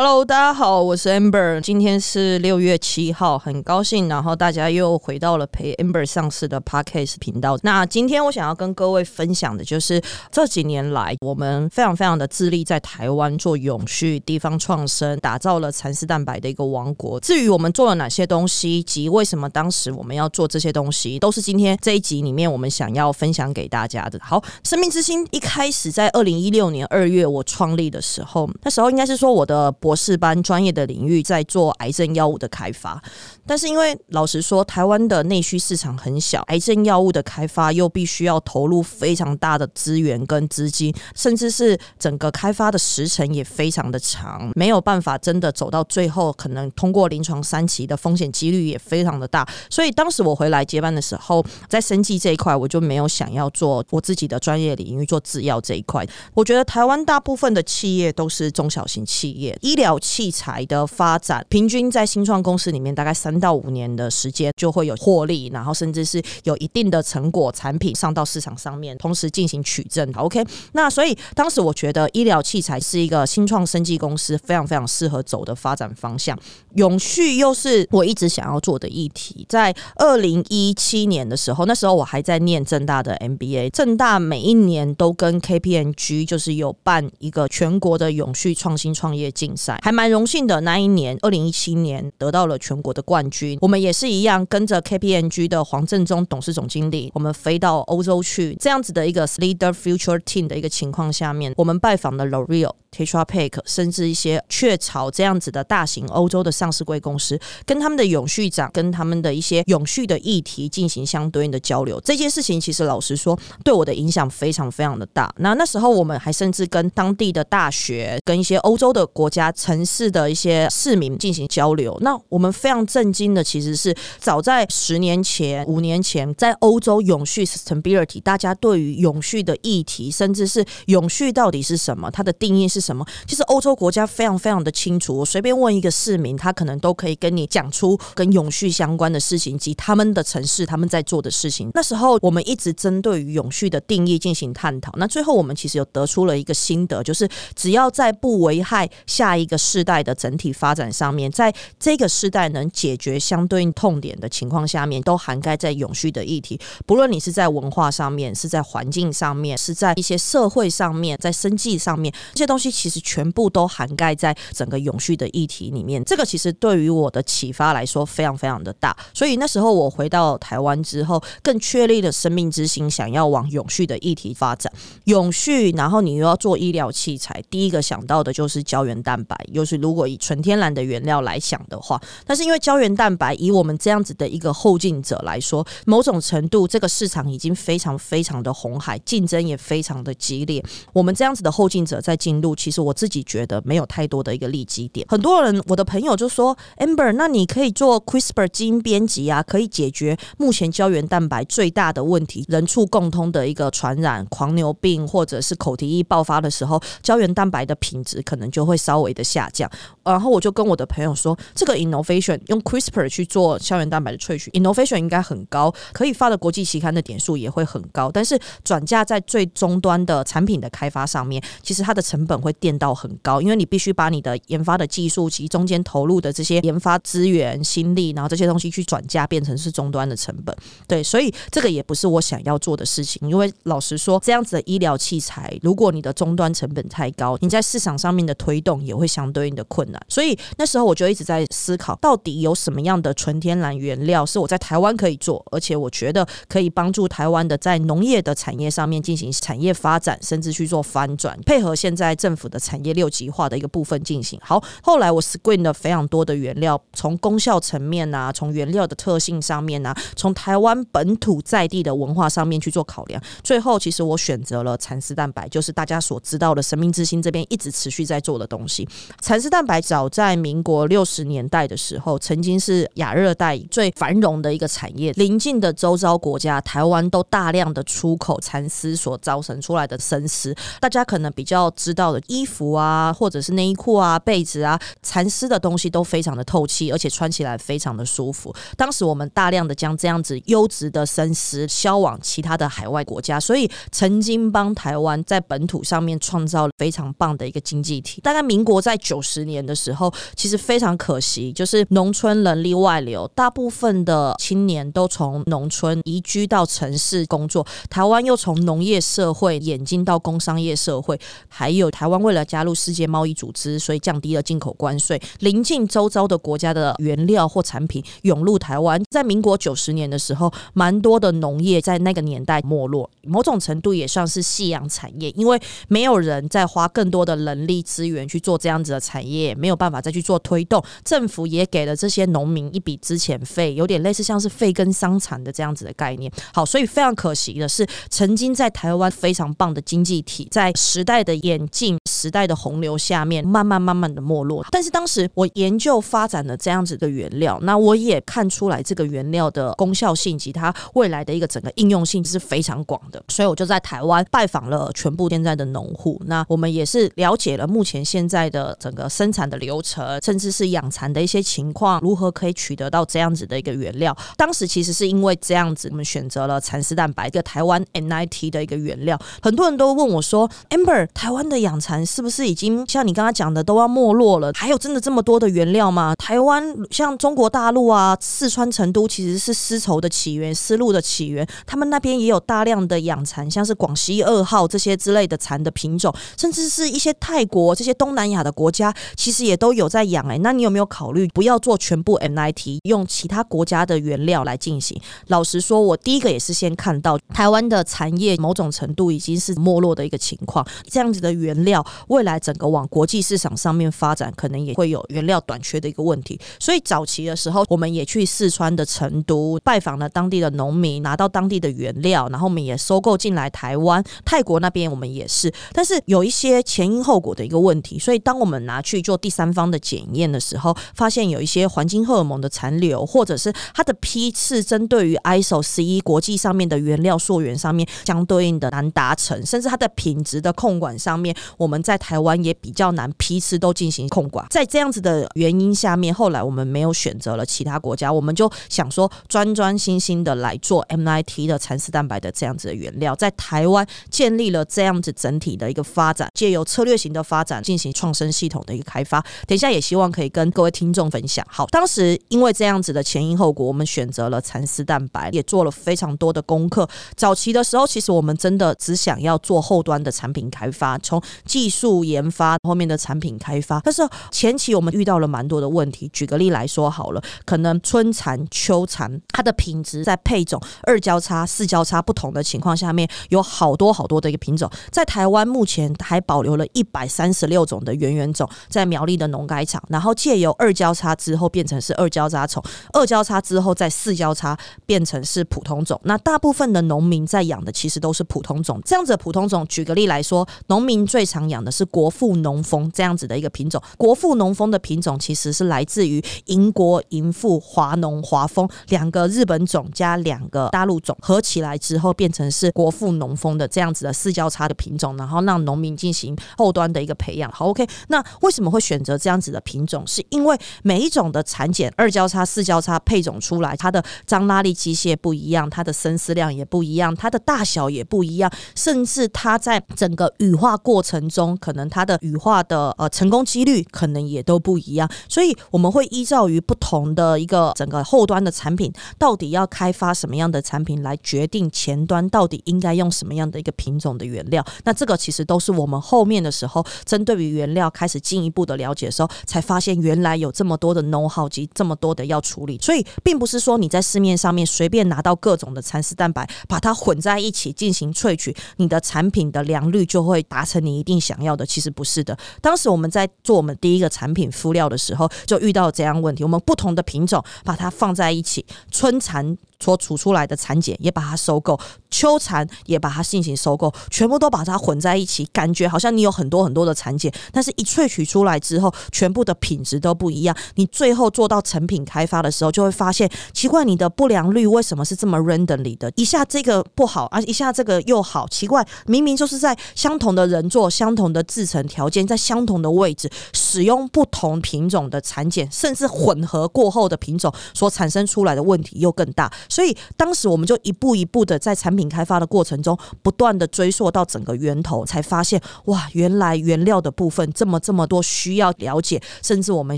Hello， 大家好，我是 Amber， 今天是6月7号，很高兴，然后大家又回到了陪 Amber 上市的 Podcast 频道。那今天我想要跟各位分享的就是这几年来，我们非常非常的致力在台湾做永续地方创生，打造了蚕丝蛋白的一个王国。至于我们做了哪些东西，及为什么当时我们要做这些东西，都是今天这一集里面我们想要分享给大家的。好，生命之星一开始在2016年2月我创立的时候，那时候应该是说我的博士班专业的领域在做癌症药物的开发，但是因为老实说台湾的内需市场很小，癌症药物的开发又必须要投入非常大的资源跟资金，甚至是整个开发的时程也非常的长，没有办法真的走到最后，可能通过临床3期的风险几率也非常的大。所以当时我回来接班的时候，在生技这一块我就没有想要做我自己的专业领域，做制药这一块。我觉得台湾大部分的企业都是中小型企业，医疗器材的发展平均在新创公司里面大概3到5年的时间就会有获利，然后甚至是有一定的成果产品上到市场上面，同时进行取证。 OK， 那所以当时我觉得医疗器材是一个新创生技公司非常非常适合走的发展方向，永续又是我一直想要做的议题。在2017年的时候，那时候我还在念政大的 MBA， 政大每一年都跟 KPMG 就是有办一个全国的永续创新创业竞赛，还蛮荣幸的，那一年2017年得到了全国的冠军。我们也是一样跟着 KPMG 的黄正中董事总经理，我们飞到欧洲去，这样子的一个 Leader Future Team 的一个情况下面，我们拜访了 Loreal、 Peck 甚至一些雀巢这样子的大型欧洲的上市柜公司，跟他们的永续长跟他们的一些永续的议题进行相对应的交流。这件事情其实老实说对我的影响非常非常的大。那时候我们还甚至跟当地的大学跟一些欧洲的国家城市的一些市民进行交流。那我们非常震惊的其实是早在10年前5年前，在欧洲永续 sustainability 大家对于永续的议题，甚至是永续到底是什么，它的定义是什么，其实欧洲国家非常非常的清楚。我随便问一个市民，他可能都可以跟你讲出跟永续相关的事情及他们的城市他们在做的事情。那时候我们一直针对于永续的定义进行探讨，那最后我们其实有得出了一个心得，就是只要在不危害下一个世代的整体发展上面，在这个世代能解决相对应痛点的情况下面，都涵盖在永续的议题。不论你是在文化上面，是在环境上面，是在一些社会上面，在生计上面，这些东西其实全部都涵盖在整个永续的议题里面。这个其实对于我的启发来说非常非常的大。所以那时候我回到台湾之后，更确立了生命之星想要往永续的议题发展。永续，然后你又要做医疗器材，第一个想到的就是胶原蛋白，又是如果以纯天然的原料来想的话。但是因为胶原蛋白以我们这样子的一个后进者来说，某种程度这个市场已经非常非常的红海，竞争也非常的激烈，我们这样子的后进者在进入，其实我自己觉得没有太多的一个利基点。很多人，我的朋友就说 Amber 那你可以做 CRISPR 基因编辑啊，可以解决目前胶原蛋白最大的问题，人畜共通的一个传染，狂牛病或者是口蹄疫爆发的时候，胶原蛋白的品质可能就会稍微的下降。然后我就跟我的朋友说，这个 innovation 用 CRISPR 去做胶原蛋白的萃取 innovation 应该很高，可以发的国际期刊的点数也会很高，但是转嫁在最终端的产品的开发上面，其实它的成本会垫到很高，因为你必须把你的研发的技术及中间投入的这些研发资源心力，然后这些东西去转嫁变成是终端的成本。对，所以这个也不是我想要做的事情。因为老实说这样子的医疗器材，如果你的终端成本太高，你在市场上面的推动也会相对应的困难。所以那时候我就一直在思考，到底有什么样的纯天然原料是我在台湾可以做，而且我觉得可以帮助台湾的在农业的产业上面进行产业发展，甚至去做翻转，配合现在政府的产业6级化的一个部分进行。好，后来我 screen 了非常多的原料，从功效层面啊，从原料的特性上面啊，从台湾本土在地的文化上面去做考量。最后其实我选择了蚕丝蛋白，就是大家所知道的生命之星这边一直持续在做的东西。蚕丝蛋白早在民国60年代的时候，曾经是亚热带最繁荣的一个产业，邻近的周遭国家台湾都大量的出口蚕丝所造成出来的生丝。大家可能比较知道的衣服啊或者是内衣裤啊被子啊蚕丝的东西都非常的透气，而且穿起来非常的舒服。当时我们大量的将这样子优质的生丝销往其他的海外国家，所以曾经帮台湾在本土上面创造了非常棒的一个经济体。大概民国在90年的时候，其实非常可惜，就是农村人力外流，大部分的青年都从农村移居到城市工作，台湾又从农业社会演进到工商业社会，还有台湾为了加入世界贸易组织，所以降低了进口关税，临近周遭的国家的原料或产品涌入台湾。在民国90年的时候，蛮多的农业在那个年代没落，某种程度也算是夕阳产业，因为没有人再花更多的人力资源去做这样子的产业，没有办法再去做推动，政府也给了这些农民一笔资遣费，有点类似像是废耕桑蚕的这样子的概念。好，所以非常可惜的是，曾经在台湾非常棒的经济体，在时代的演进、时代的洪流下面慢慢的没落。但是当时我研究发展了这样子的原料，那我也看出来这个原料的功效性及它未来的一个整个应用性是非常广的，所以我就在台湾拜访了全部现在的农户，那我们也是了解了目前现在的整个生产的流程，甚至是养蚕的一些情况，如何可以取得到这样子的一个原料。当时其实是因为这样子，我们选择了蚕丝蛋白一个台湾 MIT 的一个原料。很多人都问我说 Amber 台湾的养蚕是不是已经像你刚刚讲的都要没落了，还有真的这么多的原料吗？台湾像中国大陆啊，四川成都其实是丝绸的起源，丝路的起源，他们那边也有大量的养蚕，像是广西2号这些之类的蚕的品种，甚至是一些泰国这些东南亚的国家其实也都有在养那你有没有考虑不要做全部 MIT， 用其他国家的原料来进行？老实说，我第一个也是先看到台湾的产业某种程度已经是没落的一个情况，这样子的原料未来整个往国际市场上面发展，可能也会有原料短缺的一个问题。所以早期的时候，我们也去四川的成都拜访了当地的农民，拿到当地的原料，然后我们也收购进来台湾。泰国那边我们也是，但是有一些前因后果的一个问题，所以当我们拿去做第三方的检验的时候，发现有一些环境荷尔蒙的残留，或者是它的批次针对于 ISO11 国际上面的原料溯源上面相对应的难达成，甚至它的品质的控管上面，我们在台湾也比较难批次都进行控管。在这样子的原因下面，后来我们没有选择了其他国家，我们就想说专心的来做 MIT 的蚕丝蛋白的这样子的原料，在台湾建立了这样子整体的一个发展，藉由策略型的发展进行创生系统的一个开发。等一下也希望可以跟各位听众分享。好，当时因为这样子的前因后果，我们选择了蚕丝蛋白，也做了非常多的功课。早期的时候，其实我们真的只想要做后端的产品开发，从技术研发后面的产品开发。但是前期我们遇到了蛮多的问题，举个例来说好了，可能春蚕、秋蚕它的品质在配种、二交叉、四交叉不同的情况下面，有好多的一个品种。在台湾目前还保留了136种的原原种在苗栗的农改场，然后借由二交叉之后变成是二交叉种，二交叉之后在四交叉变成是普通种。那大部分的农民在养的其实都是普通种，这样子的普通种，举个例来说，农民最常养的是国父农蜂这样子的一个品种。国父农蜂的品种其实是来自于英国银富、华农、华蜂两个日本种加两个大陆种合起来之后变成是国父农蜂的这样子的四交叉的品种，然后让农民进行后端的一个培养。好 OK， 那为什么会选择这样子的品种？是因为每一种的产检二交叉、四交叉配种出来，它的张拉力机械不一样，它的生丝量也不一样，它的大小也不一样，甚至它在整个羽化过程中，可能它的羽化的成功几率可能也都不一样。所以我们会依照于不同的一个整个后端的产品，到底要开发什么样的产品，来决定前端到底应该用什么样的一个品种的原料。那这个其实都是我们后面的时候针对于原料开始进一步的了解的时候，才发现原来有这么多的 know-how 及这么多的要处理。所以并不是说你在市面上面随便拿到各种的蚕丝蛋白，把它混在一起进行萃取，你的产品的良率就会达成你一定想要的，其实不是的。当时我们在做我们第一个产品敷料的时候，就遇到这样问题，我们不同的品种把它放在一起，春蚕所处出来的产检也把它收购，秋产也把它进行收购，全部都把它混在一起，感觉好像你有很多很多的产检，但是一萃取出来之后全部的品质都不一样，你最后做到成品开发的时候就会发现奇怪，你的不良率为什么是这么 randomly 的，一下这个不好、一下这个又好，奇怪，明明就是在相同的人做相同的制程条件，在相同的位置使用不同品种的产检，甚至混合过后的品种所产生出来的问题又更大。所以当时我们就一步一步的在产品开发的过程中不断的追溯到整个源头，才发现哇，原来原料的部分这么多需要了解，甚至我们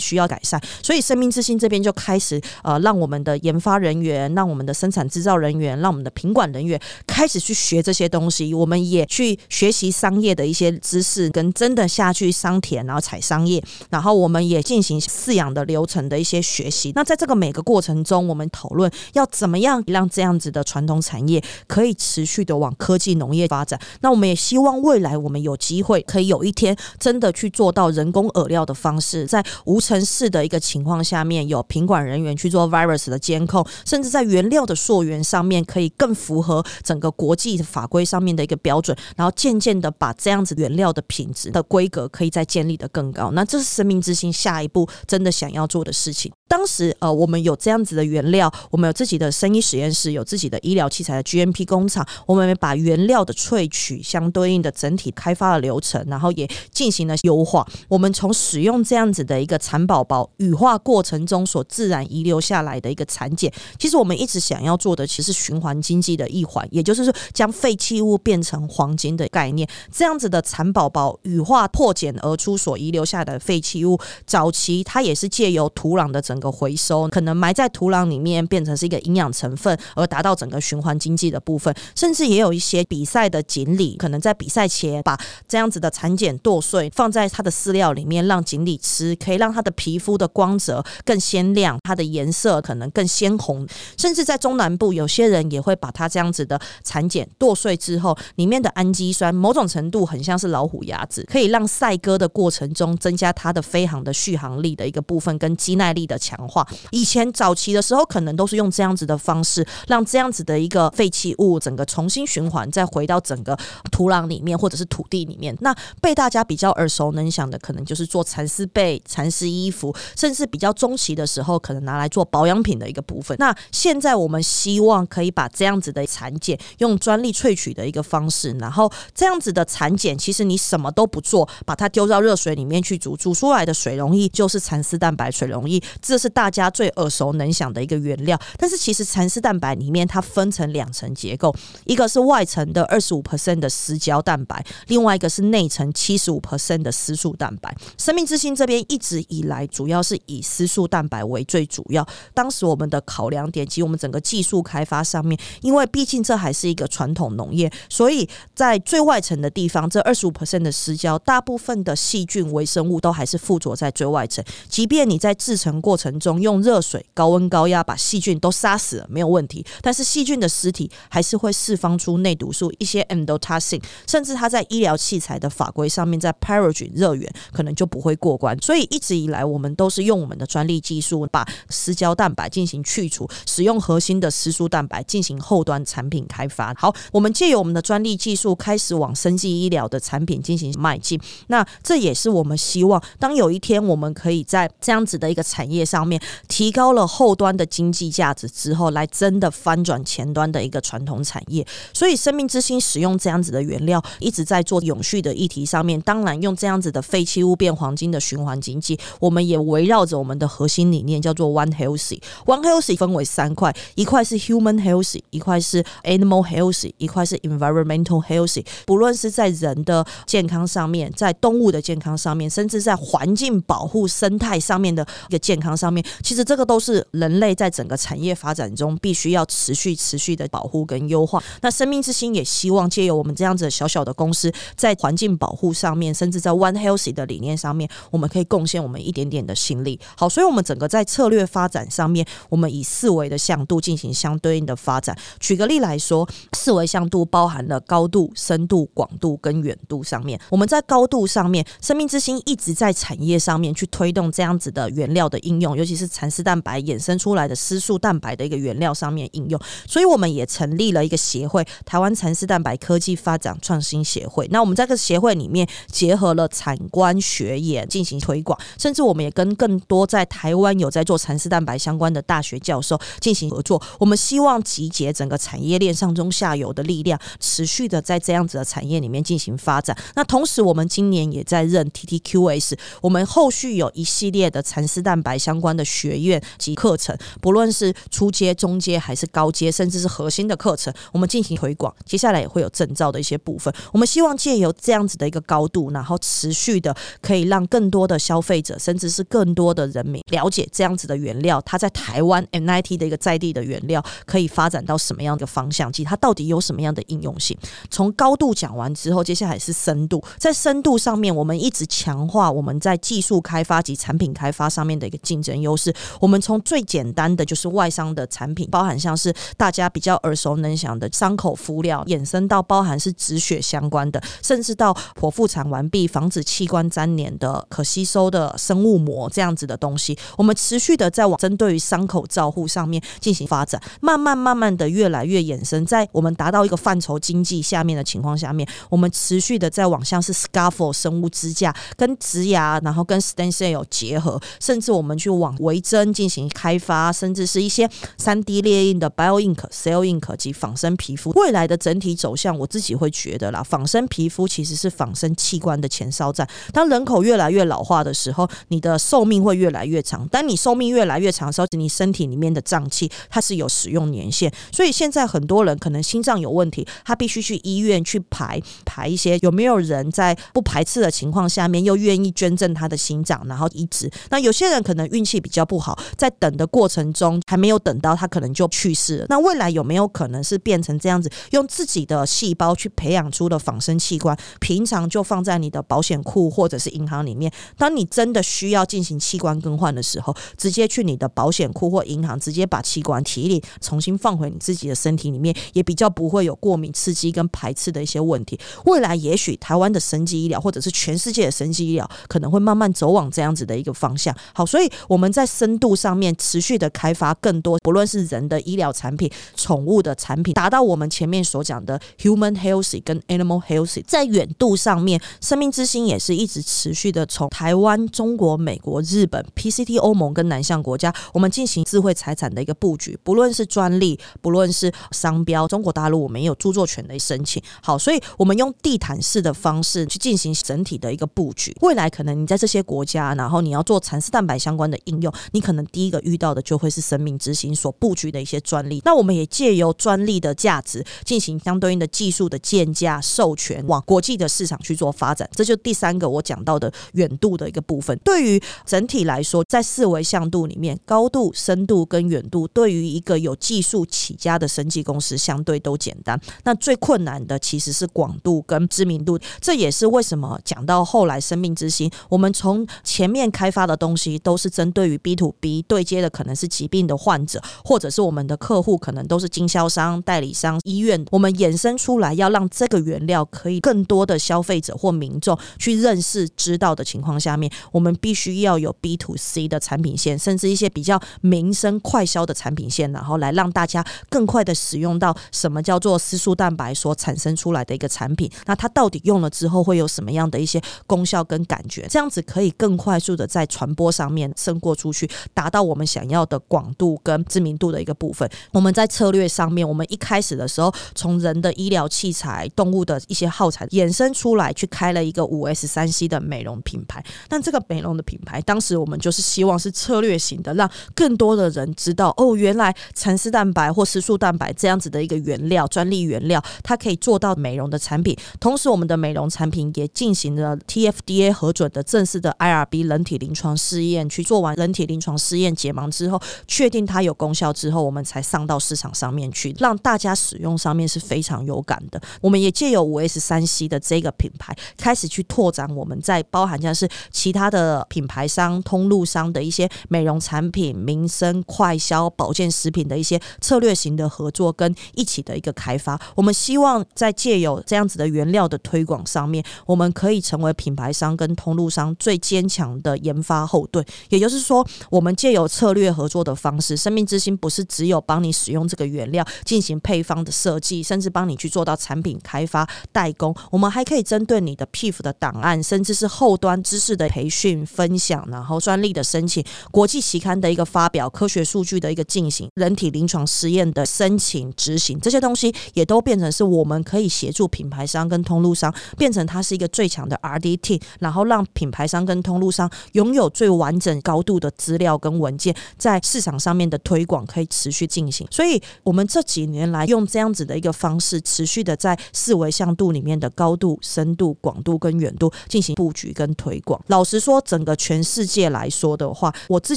需要改善。所以生命之星这边就开始让我们的研发人员，让我们的生产制造人员，让我们的品管人员开始去学这些东西，我们也去学习商业的一些知识，跟真的下去商田然后采商业，然后我们也进行饲养的流程的一些学习。那在这个每个过程中我们讨论要怎么样让这样子的传统产业可以持续的往科技农业发展。那我们也希望未来我们有机会可以有一天真的去做到人工饵料的方式，在无尘室的一个情况下面有品管人员去做 virus 的监控，甚至在原料的溯源上面可以更符合整个国际法规上面的一个标准，然后渐渐的把这样子原料的品质的规格可以再建立的更高。那这是生命之星下一步真的想要做的事情。当时我们有这样子的原料，我们有自己的生医实验室，有自己的医疗器材的 GMP 工厂，我们把原料的萃取相对应的整体开发的流程然后也进行了优化。我们从使用这样子的一个蚕宝宝羽化过程中所自然遗留下来的一个产检，其实我们一直想要做的其实循环经济的一环，也就是说将废弃物变成黄金的概念。这样子的蚕宝宝羽化破茧而出所遗留下的废弃物，早期它也是借由土壤的整个回收，可能埋在土壤里面变成是一个营养成分，而达到整个循环经济的部分。甚至也有一些比赛的锦鲤，可能在比赛前把这样子的蚕茧剁碎放在它的饲料里面让锦鲤吃，可以让它的皮肤的光泽更鲜亮，它的颜色可能更鲜红。甚至在中南部有些人也会把它这样子的蚕茧剁碎之后里面的氨基酸某种程度很像是老虎牙子，可以让赛鸽的过程中增加它的飞航的续航力的一个部分跟肌耐力的强化。以前早期的时候可能都是用这样子的方式让这样子的一个废弃物整个重新循环再回到整个土壤里面或者是土地里面。那被大家比较耳熟能详的可能就是做蚕丝被、蚕丝衣服，甚至比较中期的时候可能拿来做保养品的一个部分。那现在我们希望可以把这样子的蚕茧用专利萃取的一个方式，然后这样子的蚕茧其实你什么都不做，把它丢到热水里面去煮，煮出来的水溶液就是蚕丝蛋白水溶液，这是大家最耳熟能详的一个原料。但是其实蚕丝蛋白里面它分成两层结构，一个是外层的 25% 的丝胶蛋白，另外一个是内层 75% 的丝素蛋白。生命之星这边一直以来主要是以丝素蛋白为最主要，当时我们的考量点及我们整个技术开发上面，因为毕竟这还是一个传统农业，所以在最外层的地方这 25% 的丝胶大部分的细菌微生物都还是附着在最外层，即便你在制成过程中用热水高温高压把细菌都杀死了没有问题，但是细菌的尸体还是会释放出内毒素一些 endotoxin， 甚至它在医疗器材的法规上面在 pyrogen 热源可能就不会过关。所以一直以来我们都是用我们的专利技术把丝胶蛋白进行去除，使用核心的丝素蛋白进行后端产品开发。好，我们借由我们的专利技术开始往生技医疗的产品进行迈进。那这也是我们希望当有一天我们可以在这样子的一个产业上面提高了后端的经济价值之后，来真的翻转前端的一个传统产业。所以生命之星使用这样子的原料一直在做永续的议题上面，当然用这样子的废弃物变黄金的循环经济，我们也围绕着我们的核心理念叫做 One Healthy。 One Healthy 分为三块，一块是 Human Healthy， 一块是 Animal Healthy， 一块是 Environmental Healthy。 不论是在人的健康上面，在动物的健康上面，甚至在环境保护生态上面的一个健康上面，其实这个都是人类在整个产业发展中必须要持续的保护跟优化。那生命之星也希望借由我们这样子的小小的公司，在环境保护上面，甚至在 One Healthy 的理念上面，我们可以贡献我们一点点的心力。好，所以我们整个在策略发展上面，我们以四维的向度进行相对应的发展。举个例来说，四维向度包含了高度、深度、广度跟远度上面。我们在高度上面，生命之星一直在产业上面去推动这样子的原料的应用，尤其是蚕丝蛋白衍生出来的丝素蛋白的一个原原料上面应用。所以我们也成立了一个协会，台湾蚕丝蛋白科技发展创新协会。那我们在这个协会里面结合了产官学研进行推广，甚至我们也跟更多在台湾有在做蚕丝蛋白相关的大学教授进行合作。我们希望集结整个产业链上中下游的力量，持续的在这样子的产业里面进行发展。那同时我们今年也在任 TTQS， 我们后续有一系列的蚕丝蛋白相关的学院及课程，不论是初阶、中阶还是高阶，甚至是核心的课程，我们进行推广。接下来也会有证照的一些部分，我们希望借由这样子的一个高度，然后持续的可以让更多的消费者甚至是更多的人民了解这样子的原料，它在台湾 MIT 的一个在地的原料可以发展到什么样的方向，及它到底有什么样的应用性。从高度讲完之后，接下来是深度。在深度上面，我们一直强化我们在技术开发及产品开发上面的一个竞争优势。我们从最简单的就是外商的产品，包含像是大家比较耳熟能详的伤口敷料，衍生到包含是止血相关的，甚至到剖腹产完毕防止器官粘连的可吸收的生物膜这样子的东西。我们持续的在往针对于伤口照护上面进行发展，慢慢的越来越衍生。在我们达到一个范畴经济下面的情况下面，我们持续的在往像是 scaffold 生物支架跟植牙，然后跟 stem cell 结合，甚至我们去往微针进行开发，甚至是一些 3D 列印的 bio ink、cell ink 及仿生皮肤。未来的整体走向，我自己会觉得啦，仿生皮肤其实是仿生器官的前哨站。当人口越来越老化的时候，你的寿命会越来越长。当你寿命越来越长的时候，你身体里面的脏器它是有使用年限，所以现在很多人可能心脏有问题，他必须去医院去排一些有没有人在不排斥的情况下面又愿意捐赠他的心脏然后移植。那有些人可能运气比较不好，在等的过程中还没有等到，他可能就去世了。那未来有没有可能是变成这样子，用自己的细胞去培养出的仿生器官，平常就放在你的保险库或者是银行里面，当你真的需要进行器官更换的时候，直接去你的保险库或银行直接把器官提领重新放回你自己的身体里面，也比较不会有过敏刺激跟排斥的一些问题。未来也许台湾的生技医疗或者是全世界的生技医疗可能会慢慢走往这样子的一个方向。好，所以我们在深度上面持续的开发更多，不论是人的医疗产品、宠物的产品，达到我们前面所讲的 human healthy 跟 animal healthy。 在远度上面，生命之星也是一直持续的从台湾、中国、美国、日本、 PCT、 欧盟跟南向国家，我们进行智慧财产的一个布局，不论是专利，不论是商标，中国大陆我们也有著作权的申请。好，所以我们用地毯式的方式去进行整体的一个布局。未来可能你在这些国家，然后你要做蚕丝蛋白相关的应用，你可能第一个遇到的就会是生命之星所布局的一些专利。那我们也借由专利的价值进行相对应的技术的建架授权，往国际的市场去做发展。这就第三个我讲到的远度的一个部分。对于整体来说，在四维向度里面，高度、深度跟远度对于一个有技术起家的生技公司相对都简单，那最困难的其实是广度跟知名度。这也是为什么讲到后来生命之星，我们从前面开发的东西都是针对于 B2B 对接的，可能是疾病的患者，或者是我们的客户可能都是经销商、代理商、医院，我们衍生出来要让这个原料可以更多的消费者或民众去认识知道的情况下面，我们必须要有 B2C 的产品线，甚至一些比较民生快销的产品线，然后来让大家更快的使用到什么叫做丝素蛋白所产生出来的一个产品，那它到底用了之后会有什么样的一些功效跟感觉，这样子可以更快速的在传播上面胜过出去，达到我们想要的广度跟知名度的一个部分。我们在策略上面，我们一开始的时候从人的医疗器材、动物的一些耗材衍生出来，去开了一个 5S3C 的美容品牌。但这个美容的品牌当时我们就是希望是策略型的，让更多的人知道哦，原来蚕丝蛋白或丝素蛋白这样子的一个原料、专利原料，它可以做到美容的产品。同时我们的美容产品也进行了 TFDA 核准的正式的 IRB 人体临床试验，去做完人体临床试验解盲之后，确定它有功效之后，我们才上到市场上面去，让大家使用上面是非常有感的。我们也借由 5S3C 的这个品牌开始去拓展我们在包含像是其他的品牌商、通路商的一些美容产品、民生快销、保健食品的一些策略型的合作跟一起的一个开发。我们希望在借由这样子的原料的推广上面，我们可以成为品牌商跟通路商最坚强的研发后盾。也就是说，我们借由策略合作的方式，生命之星不是只有帮你使用这个原料进行配方的设计，甚至帮你去做到产品开发代工，我们还可以针对你的 PIF 的档案，甚至是后端知识的培训分享，然后专利的申请，国际期刊的一个发表，科学数据的一个进行，人体临床实验的申请执行，这些东西也都变成是我们可以协助品牌商跟通路商，变成它是一个最强的 R&D team， 然后让品牌商跟通路商拥有最完整高度的资料跟文件，在市场上面的推广可以持续进行。所以我们这几年来用这样子的一个方式，持续的在四维向度里面的高度、深度、广度跟远度进行布局跟推广。老实说，整个全世界来说的话，我自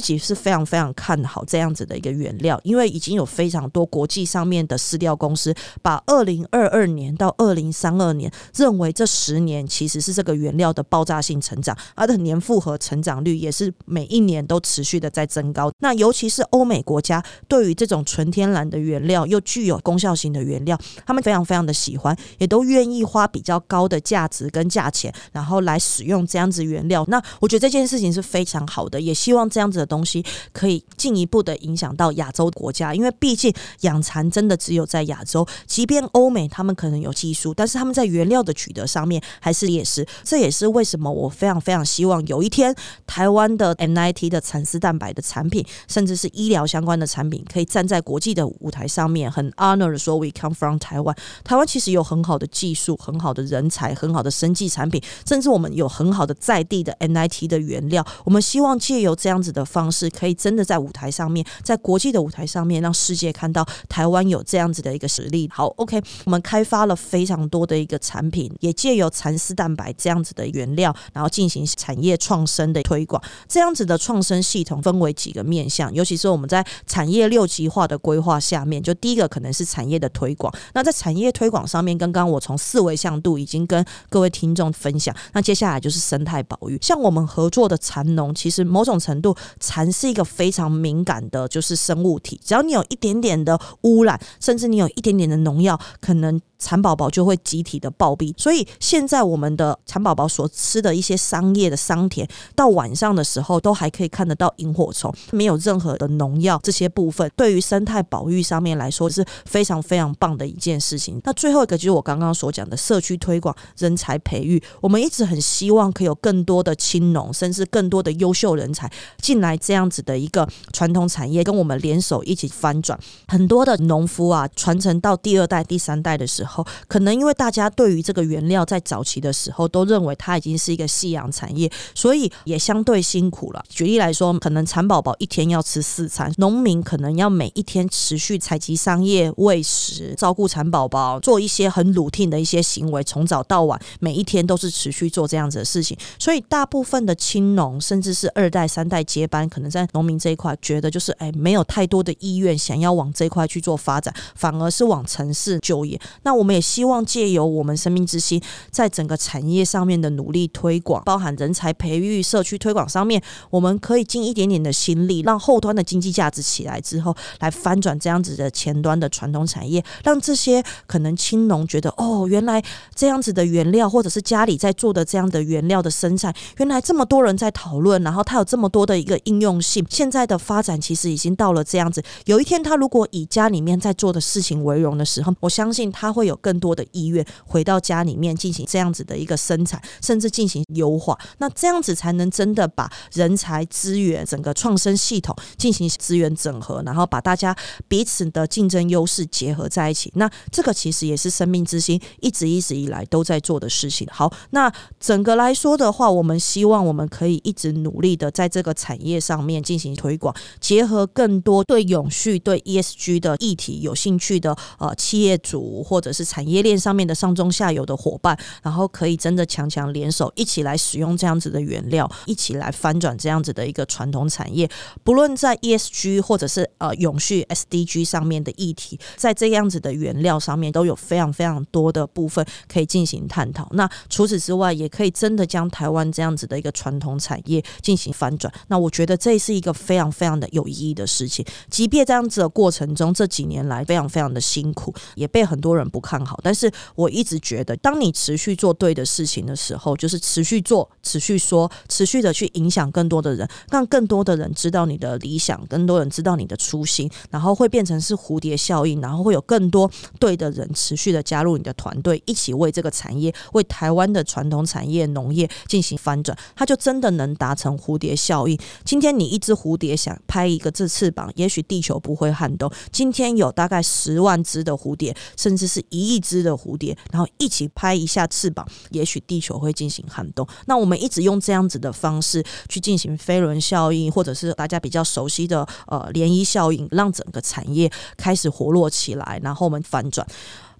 己是非常非常看好这样子的一个原料，因为已经有非常多国际上面的饲料公司把2022年到2032年认为这10年其实是这个原料的爆炸性成长，它的年复合成长率也是每一年都持续的在增高。那尤其是欧美国家对于这种纯天然的原料又具有功效性的原料，他们非常非常的喜欢，也都愿意花比较高的价值跟价钱然后来使用这样子原料。那我觉得这件事情是非常好的，也希望这样子的东西可以进一步的影响到亚洲国家，因为毕竟养蚕真的只有在亚洲，即便欧美他们可能有技术，但是他们在原料的取得上面还是劣势。这也是为什么我非常非常希望有一天台湾的 MIT 的蚕丝蛋白的产品，甚至是医疗相关的产品，可以站在国际的舞台上面很 honor 的说 we come from 台湾。台湾其实有很好的技术、很好的人才、很好的生技产品，甚至我们有很好的在地的 MIT 的原料。我们希望借由这样子的方式，可以真的在舞台上面，在国际的舞台上面，让世界看到台湾有这样子的一个实力。好 OK， 我们开发了非常多的一个产品，也借由蚕丝蛋白这样子的原料，然后进行产业创生的推广。这样子的创生系统分为几个面向，尤其是我们在产业6级化的规划下面，就第一个可能是产业的推广。那在产业推广上面，刚刚我从4维向度已经跟各位听众分享，那接下来就是生态保育。像我们合作的蚕农，其实某种程度蚕是一个非常敏感的就是生物体，只要你有一点点的污染，甚至你有一点点的农药，可能蚕宝宝就会集体的暴毙。所以现在我们的蚕宝宝所吃的一些桑叶的桑田，到晚上的时候都还可以看得到萤火虫，没有任何的农药，这些部分对于生态保育上面来说是非常非常棒的一件事情。那最后一个就是我刚刚所讲的社区推广、人才培育。我们一直很希望可以有更多的青农，甚至更多的优秀人才进来这样子的一个传统产业，跟我们联手一起翻转。很多的农夫啊，传承到第2代、第3代的时候，可能因为大家对于这个原料在早期的时候都认为它已经是一个夕阳产业，所以也相对辛苦了。举例来说，可能蚕宝宝一天要吃4餐，农民可能要每一天持续采集桑叶、喂食、照顾蚕宝宝，做一些很 routine 的一些行为，从早到晚每一天都是持续做这样子的事情。所以大部分的青农甚至是2代、3代接班，可能在农民这一块觉得就是没有太多的意愿想要往这一块去做发展，反而是往城市就业。那我们也希望借由我们生命之星在整个产业上面的努力推广，包含人才培育、社区推广上面，我们可以尽一点点的心力，让后端的经济价值起来之后，来翻转这样子的前端的传统产业，让这些可能青农觉得原来这样子的原料，或者是家里在做的这样的原料的生产，原来这么多人在讨论，然后它有这么多的一个应用性。现在的发展其实已经到了这样子，有一天他如果以家里面在做的事情为荣的时候，我相信他会有更多的意愿回到家里面进行这样子的一个生产，甚至进行优化。那这样子才能真的把人才资源、整个创生系统进行资源整合，然后把大家彼此的竞争优势结合在一起。那这个其实也是生命之星一直以来都在做的事情。好，那整个来说的话，我们希望我们可以一直努力的在这个产业上面进行推广，结合更多对永续、对 ESG 的议题有兴趣的企业主，或者是产业链上面的上中下游的伙伴，然后可以真的强强联手，一起来使用这样子的原料，一起来翻转这样子的一个传统产业。不论在 ESG 或者是永续 SDG 上面的议题，在这样子的原料上面都有非常非常多的部分可以进行探讨。那除此之外，也可以真的将台湾这样子的一个传统产业进行翻转。那我觉得这是一个非常非常的有意义的事情，即便这样子的过程中这几年来非常非常的辛苦，也被很多人不看好，但是我一直觉得当你持续做对的事情的时候，就是持续做持续说持续的去影响更多的人，让更多的人知道你的理想，更多人知道你的初心，然后会变成是蝴蝶效应，然后会有更多对的人持续的加入你的团队，一起为这个产业，为台湾的传统产业农业进行翻转，它就真的能达成蝴蝶效应。今天你一只蝴蝶想拍一个这翅膀，也许地球不会撼动，今天有大概10万只的蝴蝶，甚至是1亿只的蝴蝶，然后一起拍一下翅膀，也许地球会进行撼动。那我们一直用这样子的方式去进行飞轮效应，或者是大家比较熟悉的涟漪效应，让整个产业开始活络起来，然后我们反转。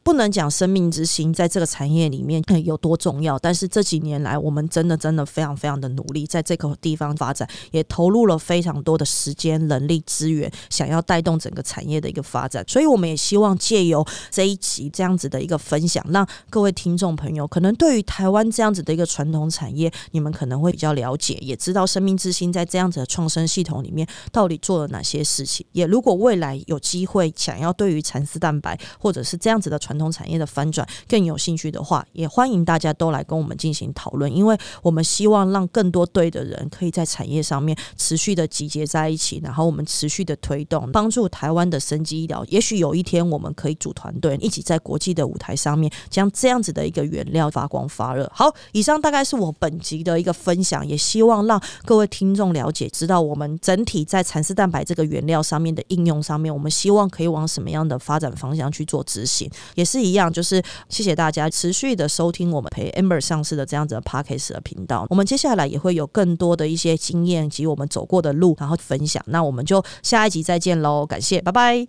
不能讲生命之星在这个产业里面有多重要，但是这几年来我们真的非常非常的努力在这个地方发展，也投入了非常多的时间人力资源，想要带动整个产业的一个发展。所以我们也希望借由这一集这样子的一个分享，让各位听众朋友可能对于台湾这样子的一个传统产业你们可能会比较了解，也知道生命之星在这样子的创生系统里面到底做了哪些事情。也如果未来有机会想要对于蚕丝蛋白或者是这样子的传统产业的翻转更有兴趣的话，也欢迎大家都来跟我们进行讨论，因为我们希望让更多对的人可以在产业上面持续的集结在一起，然后我们持续的推动，帮助台湾的生技医疗，也许有一天我们可以组团队一起在国际的舞台上面将这样子的一个原料发光发热。好，以上大概是我本集的一个分享，也希望让各位听众了解知道我们整体在蚕丝蛋白这个原料上面的应用上面，我们希望可以往什么样的发展方向去做执行。也是一样，就是谢谢大家持续的收听我们陪 Amber 上市的这样子的 Podcast 的频道，我们接下来也会有更多的一些经验及我们走过的路然后分享，那我们就下一集再见咯，感谢，拜拜。